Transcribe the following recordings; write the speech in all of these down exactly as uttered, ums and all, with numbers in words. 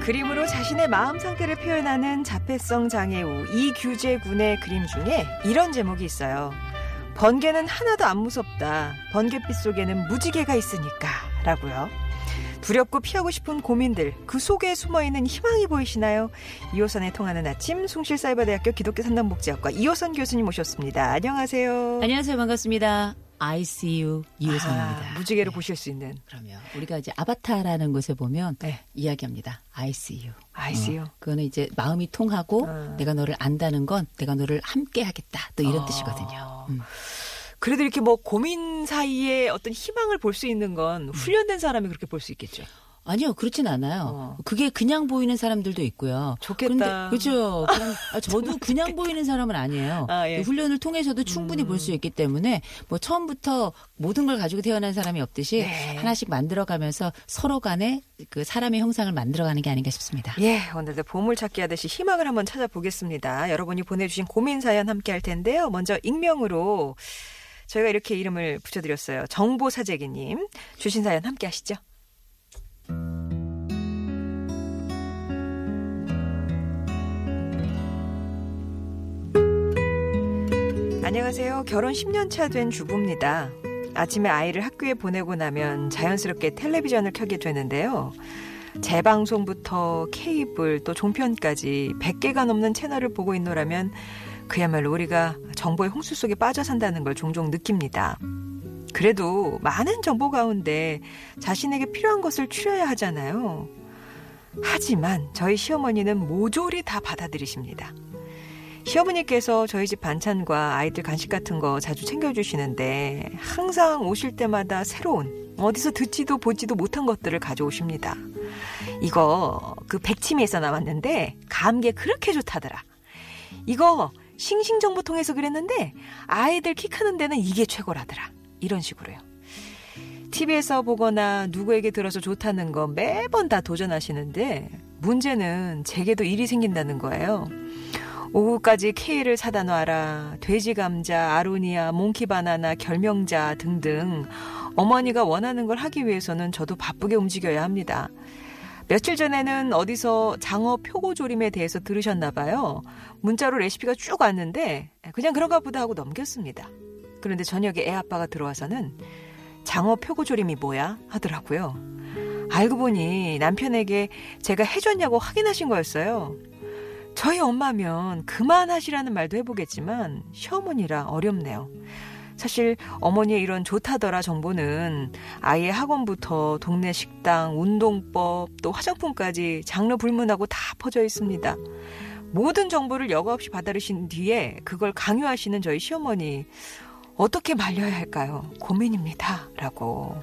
그림으로 자신의 마음 상태를 표현하는 자폐성 장애우 이규재 군의 그림 중에 이런 제목이 있어요. 번개는 하나도 안 무섭다. 번갯빛 속에는 무지개가 있으니까 라고요. 두렵고 피하고 싶은 고민들, 그 속에 숨어있는 희망이 보이시나요? 이호선의 통하는 아침, 숭실사이버대학교 기독교상담복지학과 이호선 교수님 모셨습니다. 안녕하세요. 안녕하세요. 반갑습니다. 아이씨유 이호선입니다. 아, 무지개로 네. 보실 수 있는. 그럼요. 우리가 이제 아바타라는 곳에 보면 네. 이야기합니다. 아이씨유. 아이씨유. 어, 그거는 이제 마음이 통하고 어. 내가 너를 안다는 건 내가 너를 함께 하겠다. 또 이런 어. 뜻이거든요. 음. 그래도 이렇게 뭐 고민 사이에 어떤 희망을 볼 수 있는 건 훈련된 사람이 그렇게 볼 수 있겠죠. 아니요, 그렇진 않아요. 어. 그게 그냥 보이는 사람들도 있고요. 좋겠다. 그런데, 그렇죠. 그냥, 아, 저도 그냥 좋겠다. 보이는 사람은 아니에요. 아, 예. 훈련을 통해서도 충분히 음. 볼 수 있기 때문에 뭐 처음부터 모든 걸 가지고 태어난 사람이 없듯이 네. 하나씩 만들어가면서 서로 간에 그 사람의 형상을 만들어가는 게 아닌가 싶습니다. 예, 오늘도 보물찾기 하듯이 희망을 한번 찾아보겠습니다. 여러분이 보내주신 고민 사연 함께 할 텐데요. 먼저 익명으로 저희가 이렇게 이름을 붙여드렸어요. 정보사재기님 주신 사연 함께 하시죠. 안녕하세요. 결혼 십 년 차 된 주부입니다. 아침에 아이를 학교에 보내고 나면 자연스럽게 텔레비전을 켜게 되는데요. 재방송부터 케이블 또 종편까지 백 개가 넘는 채널을 보고 있노라면 그야말로 우리가 정보의 홍수 속에 빠져 산다는 걸 종종 느낍니다. 그래도 많은 정보 가운데 자신에게 필요한 것을 추려야 하잖아요. 하지만 저희 시어머니는 모조리 다 받아들이십니다. 시어머니께서 저희 집 반찬과 아이들 간식 같은 거 자주 챙겨주시는데 항상 오실 때마다 새로운 어디서 듣지도 보지도 못한 것들을 가져오십니다. 이거 그 백치미에서 나왔는데 감기에 그렇게 좋다더라. 이거 싱싱정보통에서 그랬는데 아이들 키 크는 데는 이게 최고라더라. 이런 식으로요. 티비에서 보거나 누구에게 들어서 좋다는 거 매번 다 도전하시는데 문제는 제게도 일이 생긴다는 거예요. 오후까지 케이를 사다 놔라, 돼지 감자, 아로니아, 몽키 바나나, 결명자 등등 어머니가 원하는 걸 하기 위해서는 저도 바쁘게 움직여야 합니다. 며칠 전에는 어디서 장어 표고조림에 대해서 들으셨나 봐요. 문자로 레시피가 쭉 왔는데 그냥 그런가 보다 하고 넘겼습니다. 그런데 저녁에 애 아빠가 들어와서는 장어 표고조림이 뭐야? 하더라고요. 알고 보니 남편에게 제가 해줬냐고 확인하신 거였어요. 저희 엄마면 그만하시라는 말도 해보겠지만 시어머니라 어렵네요. 사실 어머니의 이런 좋다더라 정보는 아이의 학원부터 동네 식당, 운동법, 또 화장품까지 장르 불문하고 다 퍼져 있습니다. 모든 정보를 여과 없이 받아들이신 뒤에 그걸 강요하시는 저희 시어머니 어떻게 말려야 할까요? 고민입니다. 라고.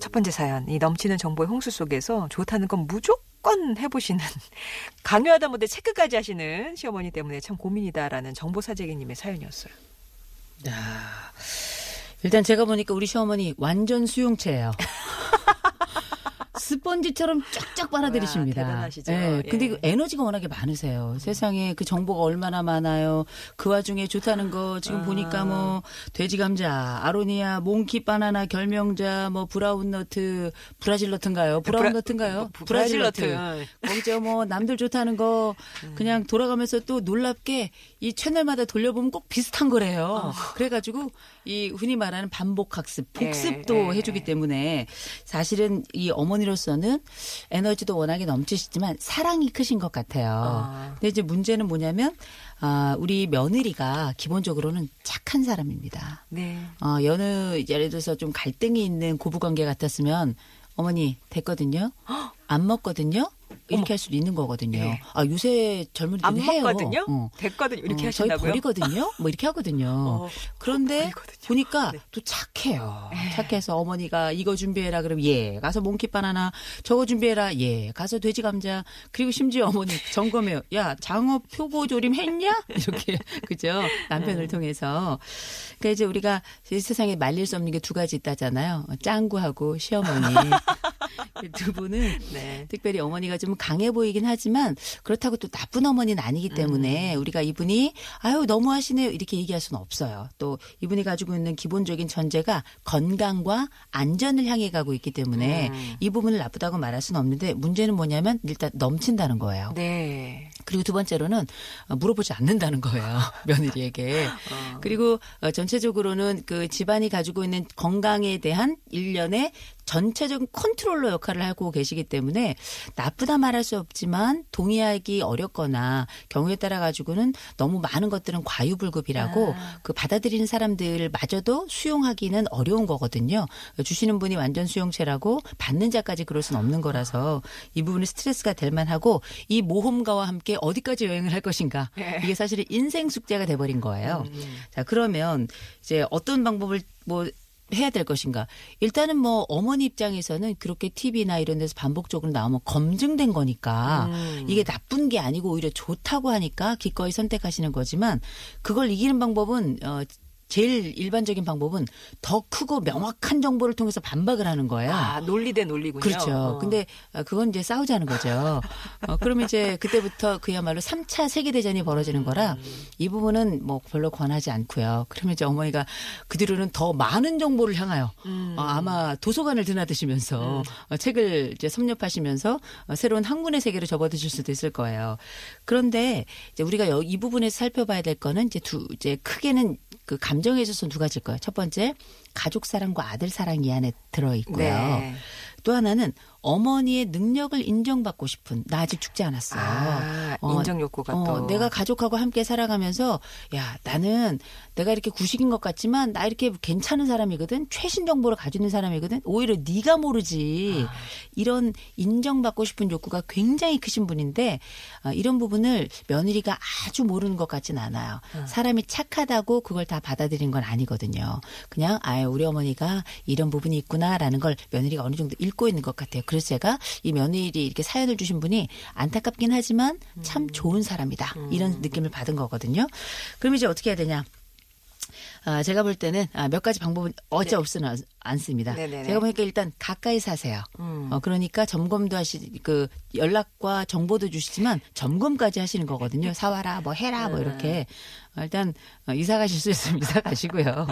첫 번째 사연, 이 넘치는 정보의 홍수 속에서 좋다는 건 무조건 해보시는, 강요하다 못해 체크까지 하시는 시어머니 때문에 참 고민이다라는 정보사재기님의 사연이었어요. 야, 일단 제가 보니까 우리 시어머니 완전 수용체예요. 스펀지처럼 쫙쫙 빨아들이십니다. 와, 대단하시죠. 네, 예. 근데 그 에너지가 워낙에 많으세요. 음. 세상에 그 정보가 얼마나 많아요. 그 와중에 좋다는 거 지금 아. 보니까 뭐 돼지 감자, 아로니아, 몽키 바나나, 결명자, 뭐 브라운 너트, 브라질 너트인가요? 브라운 브라, 너트인가요? 브, 브라질, 브라질 너트. 거기서 뭐 남들 좋다는 거 음. 그냥 돌아가면서 또 놀랍게 이 채널마다 돌려보면 꼭 비슷한 거래요. 어. 그래가지고 이 흔히 말하는 반복학습, 복습도 예, 예. 해주기 때문에 사실은 이 어머니로 엄마로서는 에너지도 워낙에 넘치시지만 사랑이 크신 것 같아요. 아. 근데 이제 문제는 뭐냐면 아, 우리 며느리가 기본적으로는 착한 사람입니다. 네. 어, 여느 예를 들어서 좀 갈등이 있는 고부관계 같았으면 어머니 됐거든요. 헉. 안 먹거든요. 이렇게 어머. 할 수도 있는 거거든요. 네. 아, 요새 젊은이들은 해요. 안 먹거든요? 어. 됐거든요? 이렇게 어, 하신다고요? 저희 버리거든요? 뭐 이렇게 하거든요. 어, 그런데 버리거든요. 보니까 네. 또 착해요. 에이. 착해서 어머니가 이거 준비해라 그러면 예. 가서 몽키바나나 저거 준비해라 예. 가서 돼지감자 그리고 심지어 어머니 점검해요. 야 장어 표고조림 했냐? 이렇게 그죠? 남편을 음. 통해서. 그러니까 이제 우리가 이 세상에 말릴 수 없는 게 두 가지 있다잖아요. 짱구하고 시어머니. 두 분은 네. 특별히 어머니가 좀 강해 보이긴 하지만 그렇다고 또 나쁜 어머니는 아니기 때문에 음. 우리가 이분이 아유 너무하시네요 이렇게 얘기할 수는 없어요. 또 이분이 가지고 있는 기본적인 전제가 건강과 안전을 향해 가고 있기 때문에 음. 이 부분을 나쁘다고 말할 수는 없는데 문제는 뭐냐면 일단 넘친다는 거예요. 네. 그리고 두 번째로는 물어보지 않는다는 거예요. 며느리에게. 어. 그리고 전체적으로는 그 집안이 가지고 있는 건강에 대한 일련의 전체적인 컨트롤러 역할을 하고 계시기 때문에 나쁘다 말할 수 없지만 동의하기 어렵거나 경우에 따라 가지고는 너무 많은 것들은 과유불급이라고 아. 그 받아들이는 사람들을 마저도 수용하기는 어려운 거거든요. 주시는 분이 완전 수용체라고 받는 자까지 그럴 수는 없는 거라서 이 부분이 스트레스가 될 만하고 이 모험가와 함께 어디까지 여행을 할 것인가. 네. 이게 사실은 인생 숙제가 돼버린 거예요. 음. 자, 그러면 이제 어떤 방법을 뭐 해야 될 것인가. 일단은 뭐 어머니 입장에서는 그렇게 티비나 이런 데서 반복적으로 나오면 검증된 거니까 음. 이게 나쁜 게 아니고 오히려 좋다고 하니까 기꺼이 선택하시는 거지만 그걸 이기는 방법은 어, 제일 일반적인 방법은 더 크고 명확한 정보를 통해서 반박을 하는 거예요. 아, 논리 대 논리군요. 그렇죠. 어. 근데 그건 이제 싸우자는 거죠. 어, 그러면 이제 그때부터 그야말로 삼 차 세계대전이 벌어지는 거라 음. 이 부분은 뭐 별로 권하지 않고요. 그러면 이제 어머니가 그 뒤로는 더 많은 정보를 향하여 음. 어, 아마 도서관을 드나드시면서 음. 어, 책을 이제 섭렵하시면서 어, 새로운 학문의 세계로 접어드실 수도 있을 거예요. 그런데 이제 우리가 여, 이 부분에서 살펴봐야 될 거는 이제 두, 이제 크게는 그 감정에 있어서는 두 가지일 거예요. 첫 번째, 가족 사랑과 아들 사랑이 안에 들어있고요. 네. 또 하나는 어머니의 능력을 인정받고 싶은 나 아직 죽지 않았어요. 아, 어, 인정 욕구가 어, 또. 내가 가족하고 함께 살아가면서 야 나는 내가 이렇게 구식인 것 같지만 나 이렇게 괜찮은 사람이거든. 최신 정보를 가지는 사람이거든. 오히려 네가 모르지. 아. 이런 인정받고 싶은 욕구가 굉장히 크신 분인데 어, 이런 부분을 며느리가 아주 모르는 것 같진 않아요. 아. 사람이 착하다고 그걸 다 받아들인 건 아니거든요. 그냥 아예 우리 어머니가 이런 부분이 있구나라는 걸 며느리가 어느 정도 읽고 있는 것 같아요. 그래서 제가 이 며느리 이렇게 사연을 주신 분이 안타깝긴 하지만 참 좋은 사람이다. 이런 느낌을 받은 거거든요. 그럼 이제 어떻게 해야 되냐. 아, 제가 볼 때는 아, 몇 가지 방법은 어째 없으나 않습니다. 네네네. 제가 보니까 일단 가까이 사세요. 음. 어, 그러니까 점검도 하시, 그 연락과 정보도 주시지만 점검까지 하시는 거거든요. 사와라, 뭐 해라, 음. 뭐 이렇게. 일단 이사 가실 수 있으면 이사 가시고요.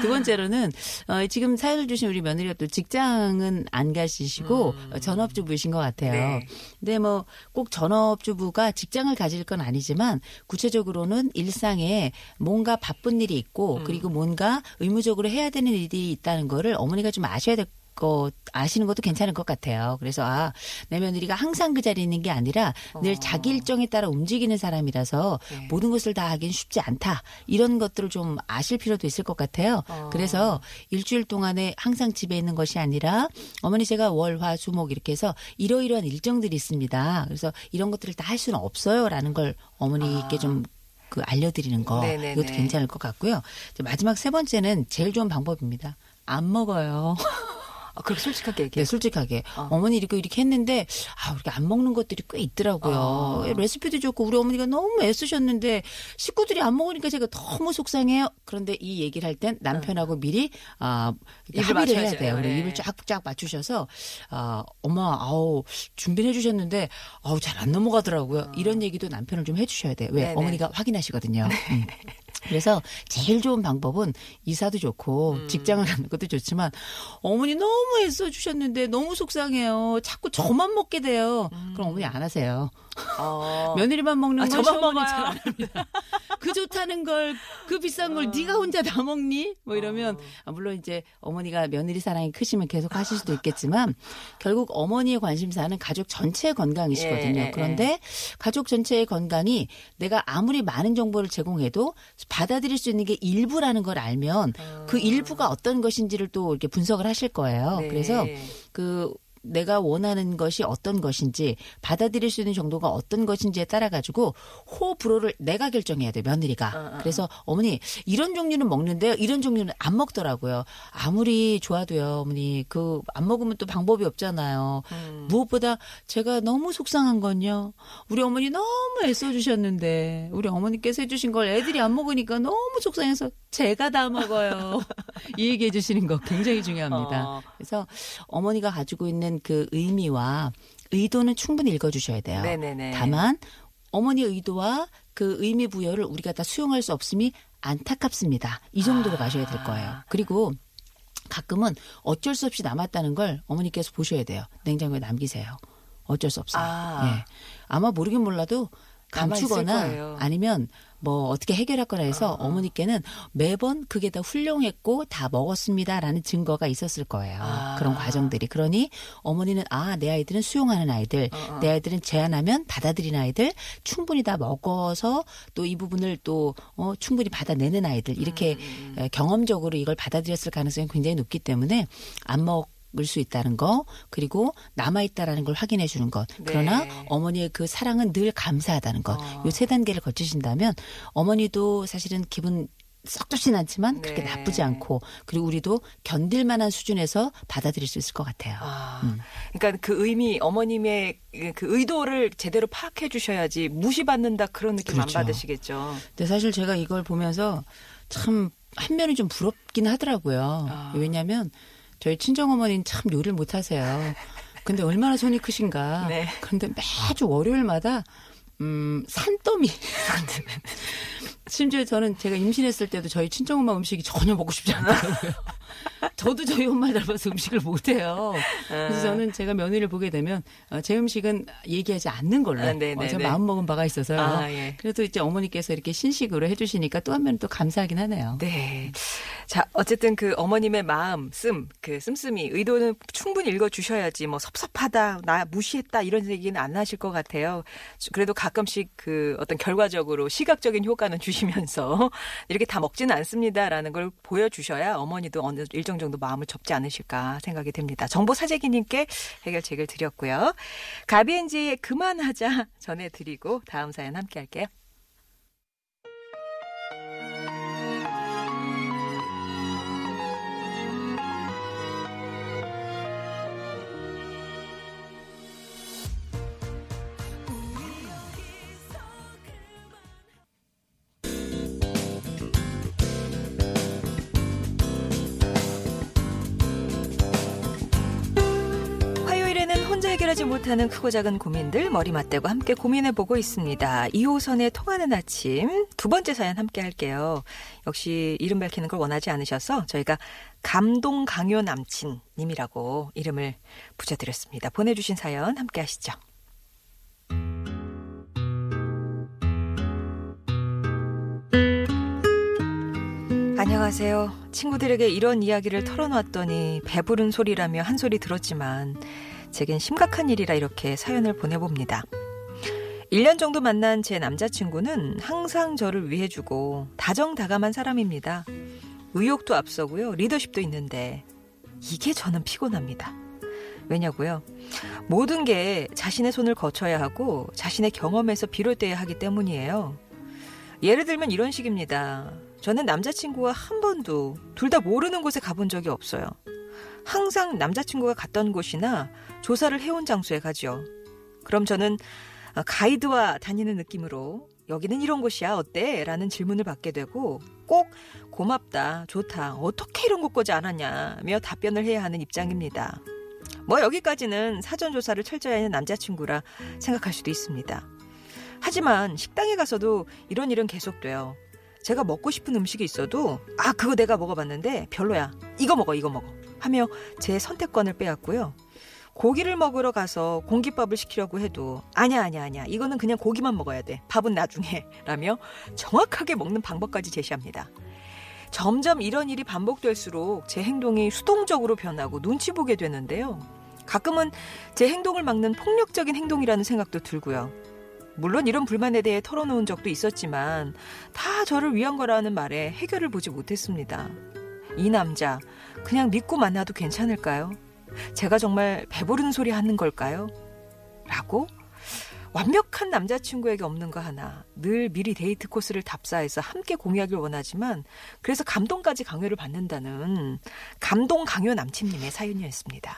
두 번째로는 어, 지금 사연을 주신 우리 며느리가 또 직장은 안 가시시고 음. 전업주부이신 것 같아요. 네. 근데 뭐 꼭 전업주부가 직장을 가질 건 아니지만 구체적으로는 일상에 뭔가 바쁜 일이 있고 음. 그리고 뭔가 의무적으로 해야 되는 일이 있다는 거를 어머니가 좀 아셔야 될 거, 아시는 것도 괜찮을 것 같아요. 그래서 아, 내 며느리가 항상 그 자리에 있는 게 아니라 늘 어. 자기 일정에 따라 움직이는 사람이라서 네. 모든 것을 다 하긴 쉽지 않다. 이런 것들을 좀 아실 필요도 있을 것 같아요. 어. 그래서 일주일 동안에 항상 집에 있는 것이 아니라 어머니 제가 월, 화, 수, 목 이렇게 해서 이러이러한 일정들이 있습니다. 그래서 이런 것들을 다 할 수는 없어요. 라는 걸 어머니께 아. 좀 그 알려드리는 거. 네네네. 이것도 괜찮을 것 같고요. 이제 마지막 세 번째는 제일 좋은 방법입니다. 안 먹어요. 아, 그렇게 솔직하게 얘기해요? 네, 솔직하게. 어. 어머니 이렇게 이렇게 했는데 아, 우리가 안 먹는 것들이 꽤 있더라고요. 어. 레시피도 좋고 우리 어머니가 너무 애쓰셨는데 식구들이 안 먹으니까 제가 너무 속상해요. 그런데 이 얘기를 할 땐 남편하고 음. 미리 아, 합의를 맞춰야죠. 해야 돼요. 네. 입을 쫙쫙 맞추셔서 아, 엄마 아우 준비를 해주셨는데 아우 잘 안 넘어가더라고요. 어. 이런 얘기도 남편을 좀 해주셔야 돼요. 왜? 네네. 어머니가 확인하시거든요. 음. 그래서 제일 좋은 방법은 이사도 좋고 음. 직장을 갖는 것도 좋지만 어머니 너무 애써 주셨는데 너무 속상해요. 자꾸 저만 먹게 돼요. 음. 그럼 어머니 안 하세요. 어. 며느리만 먹는 아, 건 저만 먹는 잘 안 합니다. 그 좋다는 걸, 그 비싼 걸 어. 네가 혼자 다 먹니? 뭐 이러면 어. 아, 물론 이제 어머니가 며느리 사랑이 크시면 계속 하실 수도 있겠지만 결국 어머니의 관심사는 가족 전체의 건강이시거든요. 예, 그런데 예. 가족 전체의 건강이 내가 아무리 많은 정보를 제공해도 받아들일 수 있는 게 일부라는 걸 알면 어. 그 일부가 어떤 것인지를 또 이렇게 분석을 하실 거예요. 네. 그래서 그 내가 원하는 것이 어떤 것인지 받아들일 수 있는 정도가 어떤 것인지에 따라 가지고 호불호를 내가 결정해야 돼, 며느리가. 어, 어. 그래서 어머니 이런 종류는 먹는데요. 이런 종류는 안 먹더라고요. 아무리 좋아도요. 어머니 그 안 먹으면 또 방법이 없잖아요. 음. 무엇보다 제가 너무 속상한 건요. 우리 어머니 너무 애써주셨는데 우리 어머니께서 해주신 걸 애들이 안 먹으니까 너무 속상해서 제가 다 먹어요. 이 얘기해 주시는 거 굉장히 중요합니다. 어. 그래서 어머니가 가지고 있는 그 의미와 의도는 충분히 읽어주셔야 돼요. 네네네. 다만 어머니의 의도와 그 의미 부여를 우리가 다 수용할 수 없음이 안타깝습니다. 이 정도로 아. 가셔야 될 거예요. 그리고 가끔은 어쩔 수 없이 남았다는 걸 어머니께서 보셔야 돼요. 냉장고에 남기세요. 어쩔 수 없어요. 아. 예. 아마 모르긴 몰라도 감추거나 아니면 뭐 어떻게 해결할거나 해서 어. 어머니께는 매번 그게 다 훌륭했고 다 먹었습니다라는 증거가 있었을 거예요. 아. 그런 과정들이. 그러니 어머니는 아, 내 아이들은 수용하는 아이들, 어. 내 아이들은 제안하면 받아들이는 아이들, 충분히 다 먹어서 또 이 부분을 또 어, 충분히 받아내는 아이들, 이렇게 음. 경험적으로 이걸 받아들였을 가능성이 굉장히 높기 때문에 안 먹고 을 수 있다는 거, 그리고 남아있다라는 걸 확인해 주는 것. 네. 그러나 어머니의 그 사랑은 늘 감사하다는 것. 어. 요 세 단계를 거치신다면 어머니도 사실은 기분 썩 좋진 않지만 네. 그렇게 나쁘지 않고, 그리고 우리도 견딜 만한 수준에서 받아들일 수 있을 것 같아요. 아, 음. 그러니까 그 의미, 어머님의 그 의도를 제대로 파악해 주셔야지 무시받는다 그런 느낌 그렇죠. 안 받으시겠죠. 근데 사실 제가 이걸 보면서 참 한 면이 좀 부럽긴 하더라고요. 아. 왜냐하면 저희 친정어머니는 참 요리를 못하세요. 근데 얼마나 손이 크신가. 네. 그런데 매주 월요일마다 음, 산더미. 심지어 저는 제가 임신했을 때도 저희 친정엄마 음식이 전혀 먹고 싶지 않더라고요. 저도 저희 엄마 닮아서 음식을 못해요. 그래서 저는 제가 며느리를 보게 되면 제 음식은 얘기하지 않는 걸로 아, 어, 제가 마음먹은 바가 있어서요. 아, 예. 그래도 이제 어머니께서 이렇게 신식으로 해주시니까 또 한면 또 감사하긴 하네요. 네. 자, 어쨌든 그 어머님의 마음, 씀, 그 씀씀이 의도는 충분히 읽어주셔야지 뭐 섭섭하다, 나 무시했다 이런 얘기는 안 하실 것 같아요. 그래도 가끔씩 그 어떤 결과적으로 시각적인 효과는 주시면서 이렇게 다 먹지는 않습니다라는 걸 보여주셔야 어머니도 어느 일정 정도 마음을 접지 않으실까 생각이 됩니다. 정보사재기님께 해결책을 드렸고요. 가비엔지의 그만하자 전해드리고 다음 사연 함께 할게요. 해결하지 못하는 크고 작은 고민들 머리 맞대고 함께 고민해보고 있습니다. 이호선의 통하는 아침 두 번째 사연 함께 할게요. 역시 이름 밝히는 걸 원하지 않으셔서 저희가 감동 강요 남친님이라고 이름을 붙여드렸습니다. 보내주신 사연 함께 하시죠. 안녕하세요. 친구들에게 이런 이야기를 털어놨더니 배부른 소리라며 한 소리 들었지만 제겐 심각한 일이라 이렇게 사연을 보내봅니다. 일 년 정도 만난 제 남자친구는 항상 저를 위해주고 다정다감한 사람입니다. 의욕도 앞서고요. 리더십도 있는데 이게 저는 피곤합니다. 왜냐고요? 모든 게 자신의 손을 거쳐야 하고 자신의 경험에서 비롯돼야 하기 때문이에요. 예를 들면 이런 식입니다. 저는 남자친구와 한 번도 둘 다 모르는 곳에 가본 적이 없어요. 항상 남자친구가 갔던 곳이나 조사를 해온 장소에 가죠. 그럼 저는 가이드와 다니는 느낌으로 여기는 이런 곳이야 어때? 라는 질문을 받게 되고 꼭 고맙다, 좋다, 어떻게 이런 곳까지 안 하냐며 답변을 해야 하는 입장입니다. 뭐 여기까지는 사전 조사를 철저히 하는 남자친구라 생각할 수도 있습니다. 하지만 식당에 가서도 이런 일은 계속돼요. 제가 먹고 싶은 음식이 있어도 아 그거 내가 먹어봤는데 별로야. 이거 먹어 이거 먹어. 하며 제 선택권을 빼앗고요. 고기를 먹으러 가서 공깃밥을 시키려고 해도 아니야 아니야 아니야 이거는 그냥 고기만 먹어야 돼, 밥은 나중에 라며 정확하게 먹는 방법까지 제시합니다. 점점 이런 일이 반복될수록 제 행동이 수동적으로 변하고 눈치 보게 되는데요. 가끔은 제 행동을 막는 폭력적인 행동이라는 생각도 들고요. 물론 이런 불만에 대해 털어놓은 적도 있었지만 다 저를 위한 거라는 말에 해결을 보지 못했습니다. 이 남자 그냥 믿고 만나도 괜찮을까요? 제가 정말 배부른 소리 하는 걸까요? 라고 완벽한 남자친구에게 없는 거 하나, 늘 미리 데이트 코스를 답사해서 함께 공유하길 원하지만 그래서 감동까지 강요를 받는다는 감동 강요 남친님의 사연이었습니다.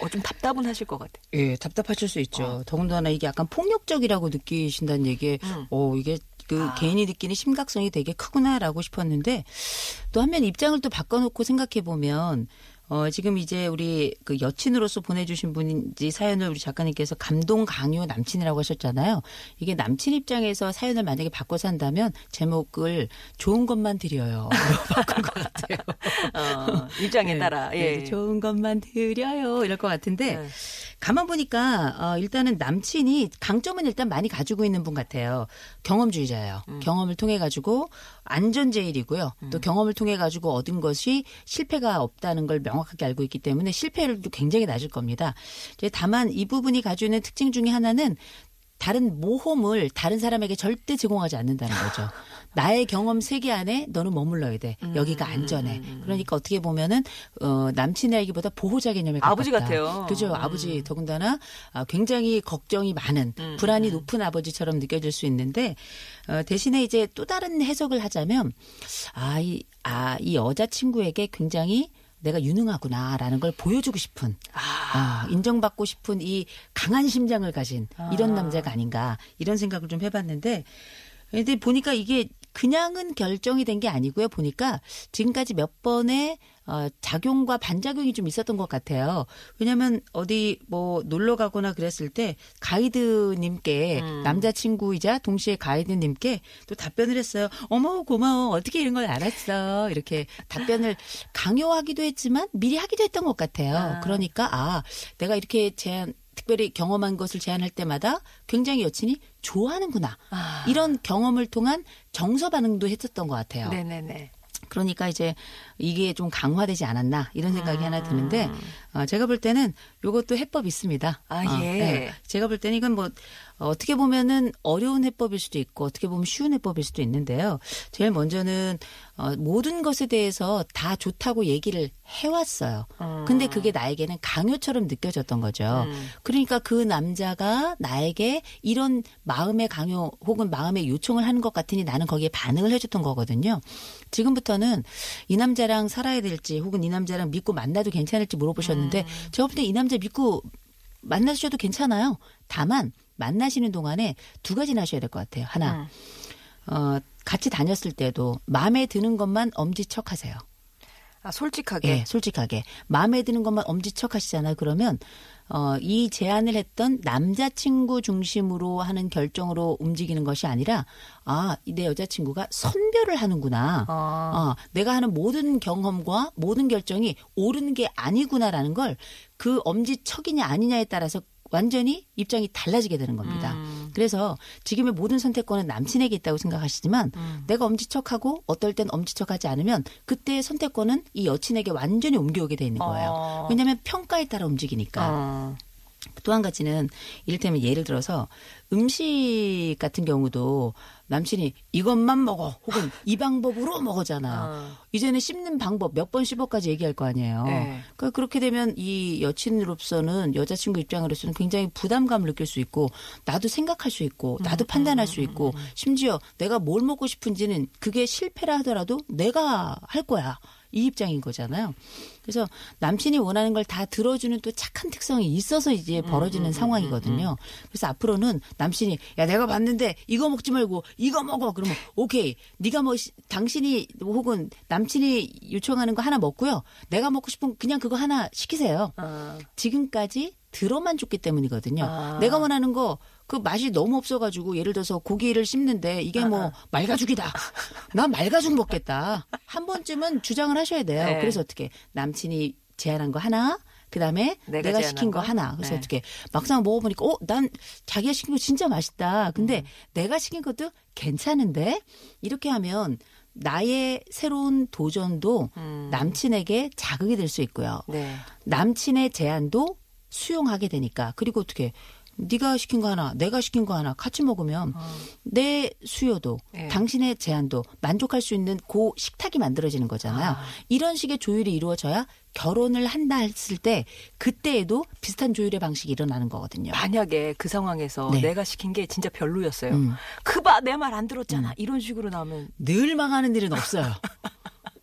어, 좀 답답은 하실 것 같아요. 예, 답답하실 수 있죠. 어. 더군다나 이게 약간 폭력적이라고 느끼신다는 얘기에 음. 어, 이게 그 아. 개인이 느끼는 심각성이 되게 크구나라고 싶었는데, 또 한면 입장을 또 바꿔놓고 생각해보면 어, 지금 이제 우리 그 여친으로서 보내주신 분인지 사연을 우리 작가님께서 감동 강요 남친이라고 하셨잖아요. 이게 남친 입장에서 사연을 만약에 바꿔서 한다면 제목을 좋은 것만 드려요. 바꾼 것 같아요. 어, 입장에 네, 따라. 예. 좋은 것만 드려요. 이럴 것 같은데, 네. 가만 보니까 어, 일단은 남친이 강점은 일단 많이 가지고 있는 분 같아요. 경험주의자예요. 음. 경험을 통해 가지고 안전제일이고요. 음. 또 경험을 통해 가지고 얻은 것이 실패가 없다는 걸 명 정확하게 알고 있기 때문에 실패율도 굉장히 낮을 겁니다. 이제 다만 이 부분이 가지고 있는 특징 중에 하나는 다른 모험을 다른 사람에게 절대 제공하지 않는다는 거죠. 나의 경험 세계 안에 너는 머물러야 돼. 여기가 안전해. 그러니까 어떻게 보면은 어, 남친의 얘기보다 보호자 개념에 가깝다. 아버지 같아요. 그죠. 음. 아버지, 더군다나 굉장히 걱정이 많은, 음. 불안이 높은 아버지처럼 느껴질 수 있는데, 어, 대신에 이제 또 다른 해석을 하자면 아, 이, 아, 이 여자친구에게 굉장히 내가 유능하구나라는 걸 보여주고 싶은, 아. 어, 인정받고 싶은 이 강한 심장을 가진 이런 아. 남자가 아닌가, 이런 생각을 좀 해봤는데, 근데 보니까 이게 그냥은 결정이 된 게 아니고요. 보니까 지금까지 몇 번의 어, 작용과 반작용이 좀 있었던 것 같아요. 왜냐하면 어디 뭐 놀러 가거나 그랬을 때 가이드님께 음. 남자친구이자 동시에 가이드님께 또 답변을 했어요. 어머 고마워. 어떻게 이런 걸 알았어. 이렇게 답변을 강요하기도 했지만 미리 하기도 했던 것 같아요. 아. 그러니까 아 내가 이렇게 제안 특별히 경험한 것을 제안할 때마다 굉장히 여친이 좋아하는구나. 아. 이런 경험을 통한 정서 반응도 했었던 것 같아요. 네네네. 그러니까 이제 이게 좀 강화되지 않았나 이런 생각이 음. 하나 드는데, 어, 제가 볼 때는 요것도 해법 있습니다. 아, 어, 예. 네. 제가 볼 때는 이건 뭐 어떻게 보면은 어려운 해법일 수도 있고 어떻게 보면 쉬운 해법일 수도 있는데요. 제일 먼저는 어, 모든 것에 대해서 다 좋다고 얘기를 해왔어요. 음. 근데 그게 나에게는 강요처럼 느껴졌던 거죠. 음. 그러니까 그 남자가 나에게 이런 마음의 강요 혹은 마음의 요청을 하는 것 같으니 나는 거기에 반응을 해줬던 거거든요. 지금부터는 이 남자랑 살아야 될지 혹은 이 남자랑 믿고 만나도 괜찮을지 물어보셨는데, 음. 제가 볼 때 이 남자 믿고 만나셔도 괜찮아요. 다만 만나시는 동안에 두 가지는 하셔야 될 것 같아요. 하나, 음. 어, 같이 다녔을 때도 마음에 드는 것만 엄지척 하세요. 아, 솔직하게? 네, 솔직하게. 마음에 드는 것만 엄지척 하시잖아요. 그러면 어, 이 제안을 했던 남자친구 중심으로 하는 결정으로 움직이는 것이 아니라 아, 내 여자친구가 선별을 하는구나. 아. 어, 내가 하는 모든 경험과 모든 결정이 옳은 게 아니구나라는 걸 그 엄지척이냐 아니냐에 따라서 완전히 입장이 달라지게 되는 겁니다. 음. 그래서 지금의 모든 선택권은 남친에게 있다고 생각하시지만 음. 내가 엄지척하고 어떨 땐 엄지척하지 않으면 그때의 선택권은 이 여친에게 완전히 옮겨오게 돼 있는 거예요. 어. 왜냐하면 평가에 따라 움직이니까. 어. 또 한 가지는 이를테면 예를 들어서 음식 같은 경우도 남친이 이것만 먹어 혹은 이 방법으로 먹어잖아요. 어. 이제는 씹는 방법 몇 번 씹어까지 얘기할 거 아니에요. 네. 그러니까 그렇게 되면 이 여친으로서는, 여자친구 입장으로서는 굉장히 부담감을 느낄 수 있고 나도 생각할 수 있고 나도 음, 판단할 음, 수 있고 음. 심지어 내가 뭘 먹고 싶은지는 그게 실패라 하더라도 내가 할 거야. 이 입장인 거잖아요. 그래서 남친이 원하는 걸 다 들어주는 또 착한 특성이 있어서 이제 벌어지는 음, 음, 상황이거든요. 그래서 앞으로는 남친이 야 내가 봤는데 이거 먹지 말고 이거 먹어. 그러면 오케이. 네가 뭐 당신이 혹은 남친이 요청하는 거 하나 먹고요. 내가 먹고 싶은 그냥 그거 하나 시키세요. 아. 지금까지 들어만 줬기 때문이거든요. 아. 내가 원하는 거 그 맛이 너무 없어가지고 예를 들어서 고기를 씹는데 이게 뭐 말가죽이다. 난 말가죽 먹겠다. 한 번쯤은 주장을 하셔야 돼요. 네. 그래서 어떻게 남친이 제안한 거 하나, 그다음에 내가, 내가 시킨 거, 거 하나. 그래서 네. 어떻게 막상 먹어보니까 어, 난 자기가 시킨 거 진짜 맛있다. 근데 음. 내가 시킨 것도 괜찮은데 이렇게 하면 나의 새로운 도전도 음. 남친에게 자극이 될 수 있고요. 네. 남친의 제안도 수용하게 되니까. 그리고 어떻게 네가 시킨 거 하나, 내가 시킨 거 하나 같이 먹으면 어. 내 수요도 네. 당신의 제안도 만족할 수 있는 그 식탁이 만들어지는 거잖아요. 아. 이런 식의 조율이 이루어져야 결혼을 한다 했을 때 그때에도 비슷한 조율의 방식이 일어나는 거거든요. 만약에 그 상황에서 네. 내가 시킨 게 진짜 별로였어요. 음. 그봐 내 말 안 들었잖아. 음. 이런 식으로 나오면. 늘 망하는 일은 없어요.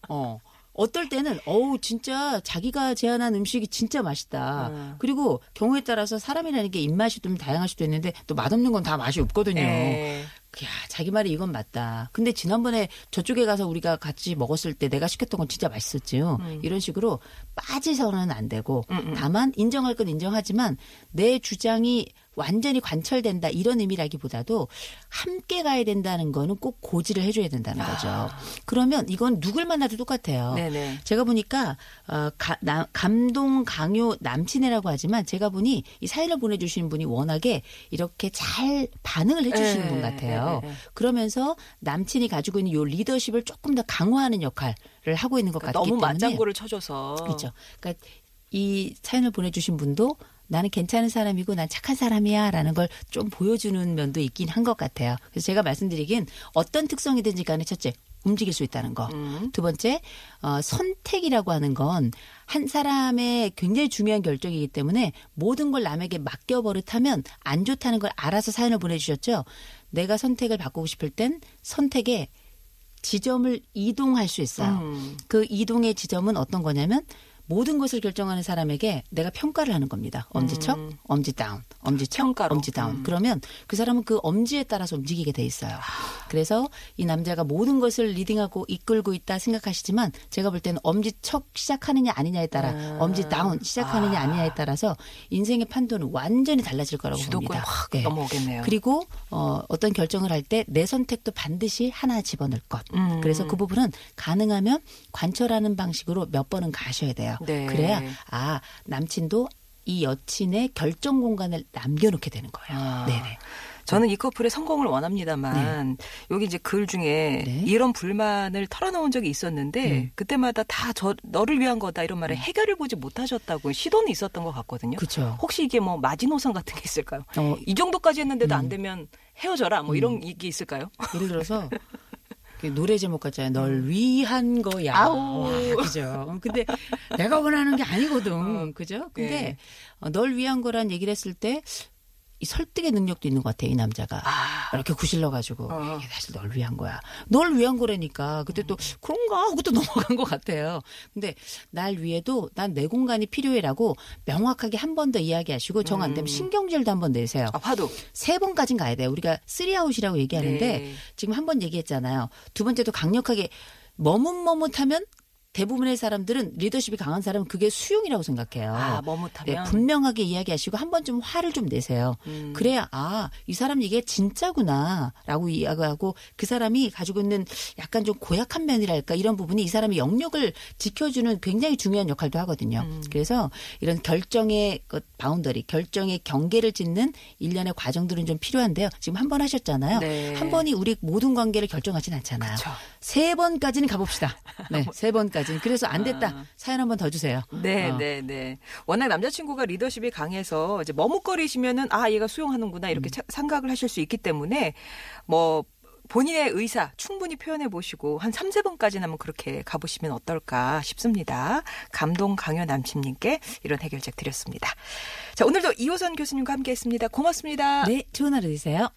어. 어떨 때는 어우 진짜 자기가 제안한 음식이 진짜 맛있다. 음. 그리고 경우에 따라서 사람이라는 게 입맛이 좀 다양할 수도 있는데 또 맛없는 건 다 맛이 없거든요. 에이. 야, 자기 말이 이건 맞다. 근데 지난번에 저쪽에 가서 우리가 같이 먹었을 때 내가 시켰던 건 진짜 맛있었지요. 음. 이런 식으로 빠지서는 안 되고 음, 음. 다만 인정할 건 인정하지만 내 주장이 완전히 관철된다 이런 의미라기보다도 함께 가야 된다는 거는 꼭 고지를 해줘야 된다는 거죠. 아. 그러면 이건 누굴 만나도 똑같아요. 네네. 제가 보니까 어, 가, 나, 감동 강요 남친애라고 하지만 제가 보니 이 사연을 보내주신 분이 워낙에 이렇게 잘 반응을 해주시는 네. 분 같아요. 네네. 그러면서 남친이 가지고 있는 이 리더십을 조금 더 강화하는 역할을 하고 있는 것 그러니까 같기 너무 때문에. 너무 맞장구를 쳐줘서. 그렇죠. 그러니까 이 사연을 보내주신 분도 나는 괜찮은 사람이고 난 착한 사람이야 라는 걸 좀 보여주는 면도 있긴 한 것 같아요. 그래서 제가 말씀드리긴 어떤 특성이든지 간에 첫째 움직일 수 있다는 거. 음. 두 번째 어, 선택이라고 하는 건 한 사람의 굉장히 중요한 결정이기 때문에 모든 걸 남에게 맡겨버릇하면 안 좋다는 걸 알아서 사연을 보내주셨죠. 내가 선택을 바꾸고 싶을 땐 선택에 지점을 이동할 수 있어요. 음. 그 이동의 지점은 어떤 거냐면 모든 것을 결정하는 사람에게 내가 평가를 하는 겁니다. 엄지척, 음. 엄지다운, 엄지척, 평가로. 엄지다운. 음. 그러면 그 사람은 그 엄지에 따라서 움직이게 돼 있어요. 그래서 이 남자가 모든 것을 리딩하고 이끌고 있다 생각하시지만 제가 볼 때는 엄지척 시작하느냐 아니냐에 따라 음. 엄지다운 시작하느냐 아. 아니냐에 따라서 인생의 판도는 완전히 달라질 거라고 봅니다. 확 네. 넘어오겠네요. 그리고 어, 어떤 결정을 할 때 내 선택도 반드시 하나 집어넣을 것. 음. 그래서 그 부분은 가능하면 관철하는 방식으로 몇 번은 가셔야 돼요. 네. 그래야 아 남친도 이 여친의 결정 공간을 남겨놓게 되는 거예요. 아. 네네. 저는 이 커플의 성공을 원합니다만 네. 여기 이제 글 중에 네. 이런 불만을 털어놓은 적이 있었는데 음. 그때마다 다 저, 너를 위한 거다 이런 말에 음. 해결을 보지 못하셨다고 시도는 있었던 것 같거든요. 그쵸. 혹시 이게 뭐 마지노선 같은 게 있을까요? 어. 이 정도까지 했는데도 음. 안 되면 헤어져라 뭐 이런 음. 게 있을까요? 예를 들어서 노래 제목 같잖아요. 널 위한 거야. 아우. 아, 그죠. 근데 내가 원하는 게 아니거든. 그죠? 근데 네. 널 위한 거란 얘기를 했을 때 이 설득의 능력도 있는 것 같아요. 이 남자가. 아. 이렇게 구실러가지고 어. 이게 사실 널 위한 거야. 널 위한 거라니까. 그때 또 그런가 하고 또 넘어간 것 같아요. 근데 날 위해도 난 내 공간이 필요해라고 명확하게 한 번 더 이야기하시고 정 안 되면 신경질도 한 번 내세요. 아, 화도. 세 번까진 가야 돼요. 우리가 쓰리아웃이라고 얘기하는데 네. 지금 한 번 얘기했잖아요. 두 번째도 강력하게 머뭇머뭇하면 대부분의 사람들은 리더십이 강한 사람은 그게 수용이라고 생각해요. 아, 머뭇하면. 네, 분명하게 이야기하시고 한 번쯤 화를 좀 내세요. 음. 그래야 아, 이 사람 이게 진짜구나라고 이야기하고 그 사람이 가지고 있는 약간 좀 고약한 면이랄까 이런 부분이 이 사람의 영역을 지켜주는 굉장히 중요한 역할도 하거든요. 음. 그래서 이런 결정의 바운더리, 결정의 경계를 짓는 일련의 과정들은 좀 필요한데요. 지금 한 번 하셨잖아요. 네. 한 번이 우리 모든 관계를 결정하진 않잖아요. 그쵸. 세 번까지는 가봅시다. 네, 세 번까지. 그래서 안 됐다. 아. 사연 한 번 더 주세요. 네, 어. 네, 네. 워낙 남자친구가 리더십이 강해서 이제 머뭇거리시면은 아, 얘가 수용하는구나 이렇게 음. 차, 생각을 하실 수 있기 때문에 뭐 본인의 의사 충분히 표현해 보시고 한 삼, 세 번까지는 한번 그렇게 가보시면 어떨까 싶습니다. 감동 강요 남친님께 이런 해결책 드렸습니다. 자, 오늘도 이호선 교수님과 함께했습니다. 고맙습니다. 네, 좋은 하루 되세요.